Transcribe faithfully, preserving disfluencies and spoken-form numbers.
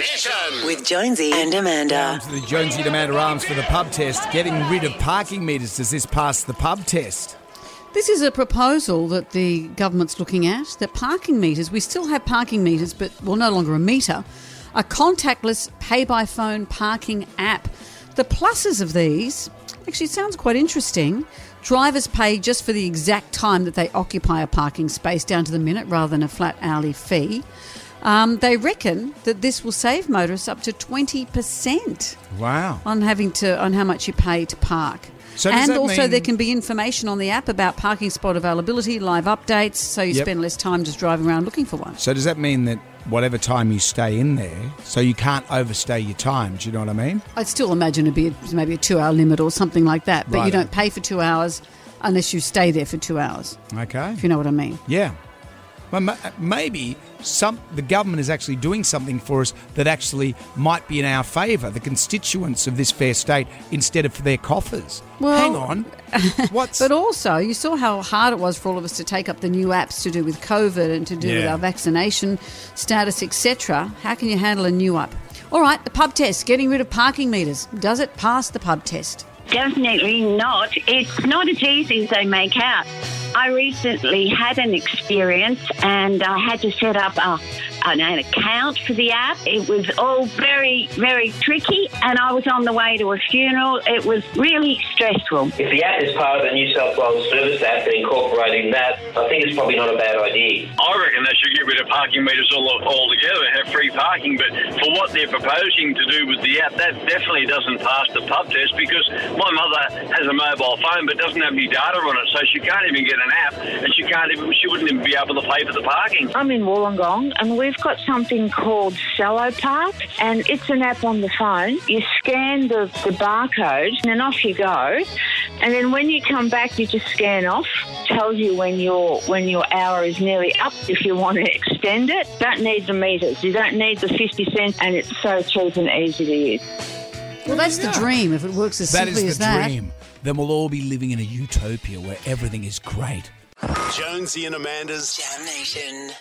Mission with Jonesy and Amanda. Down to the Jonesy and Amanda Arms for the pub test. Getting rid of parking meters. Does this pass the pub test? This is a proposal that the government's looking at, that parking meters, we still have parking meters, but, well, no longer a meter, a contactless pay-by-phone parking app. The pluses of these, actually it sounds quite interesting. Drivers pay just for the exact time that they occupy a parking space, down to the minute, rather than a flat hourly fee. Um, they reckon that this will save motorists up to twenty percent. Wow. On having to on how much you pay to park. So and also mean... there can be information on the app about parking spot availability, live updates, so you yep. spend less time just driving around looking for one. So does that mean that whatever time you stay in there, so you can't overstay your time, do you know what I mean? I'd still imagine it'd be a, maybe a two-hour limit or something like that, but right. you don't pay for two hours unless you stay there for two hours. Okay. If you know what I mean. Yeah. Well, maybe some the government is actually doing something for us that actually might be in our favour, the constituents of this fair state, instead of for their coffers. Well, hang on. What's... But also, you saw how hard it was for all of us to take up the new apps to do with COVID and to do yeah. with our vaccination status, et cetera. How can you handle a new app? All right, the pub test, getting rid of parking meters. Does it pass the pub test? Definitely not. It's not as easy as they make out. I recently had an experience and I had to set up a, an account for the app. It was all very, very tricky and I was on the way to a funeral. It was really stressful. If the app is part of the New South Wales Service Act and incorporating that, I think it's probably not a bad idea. I reckon they should get rid of parking meters altogether and have free parking, but for what they're proposing to do with the app, that definitely doesn't pass the pub test because my mother has a mobile phone but doesn't have any data on it, so she can't even get an app, and she can't even, she wouldn't even be able to pay for the parking. I'm in Wollongong, and we've got something called Shallow Park, and it's an app on the phone. You scan the, the barcode, and then off you go. And then when you come back, you just scan off. Tells you when your when your hour is nearly up if you want to extend it. Don't need the meters. You don't need the fifty cents, and it's so cheap and easy to use. Well, that's yeah. the dream. If it works as that simply as that. That is the dream. Then we'll all be living in a utopia where everything is great. Jonesy and Amanda's Jam Nation.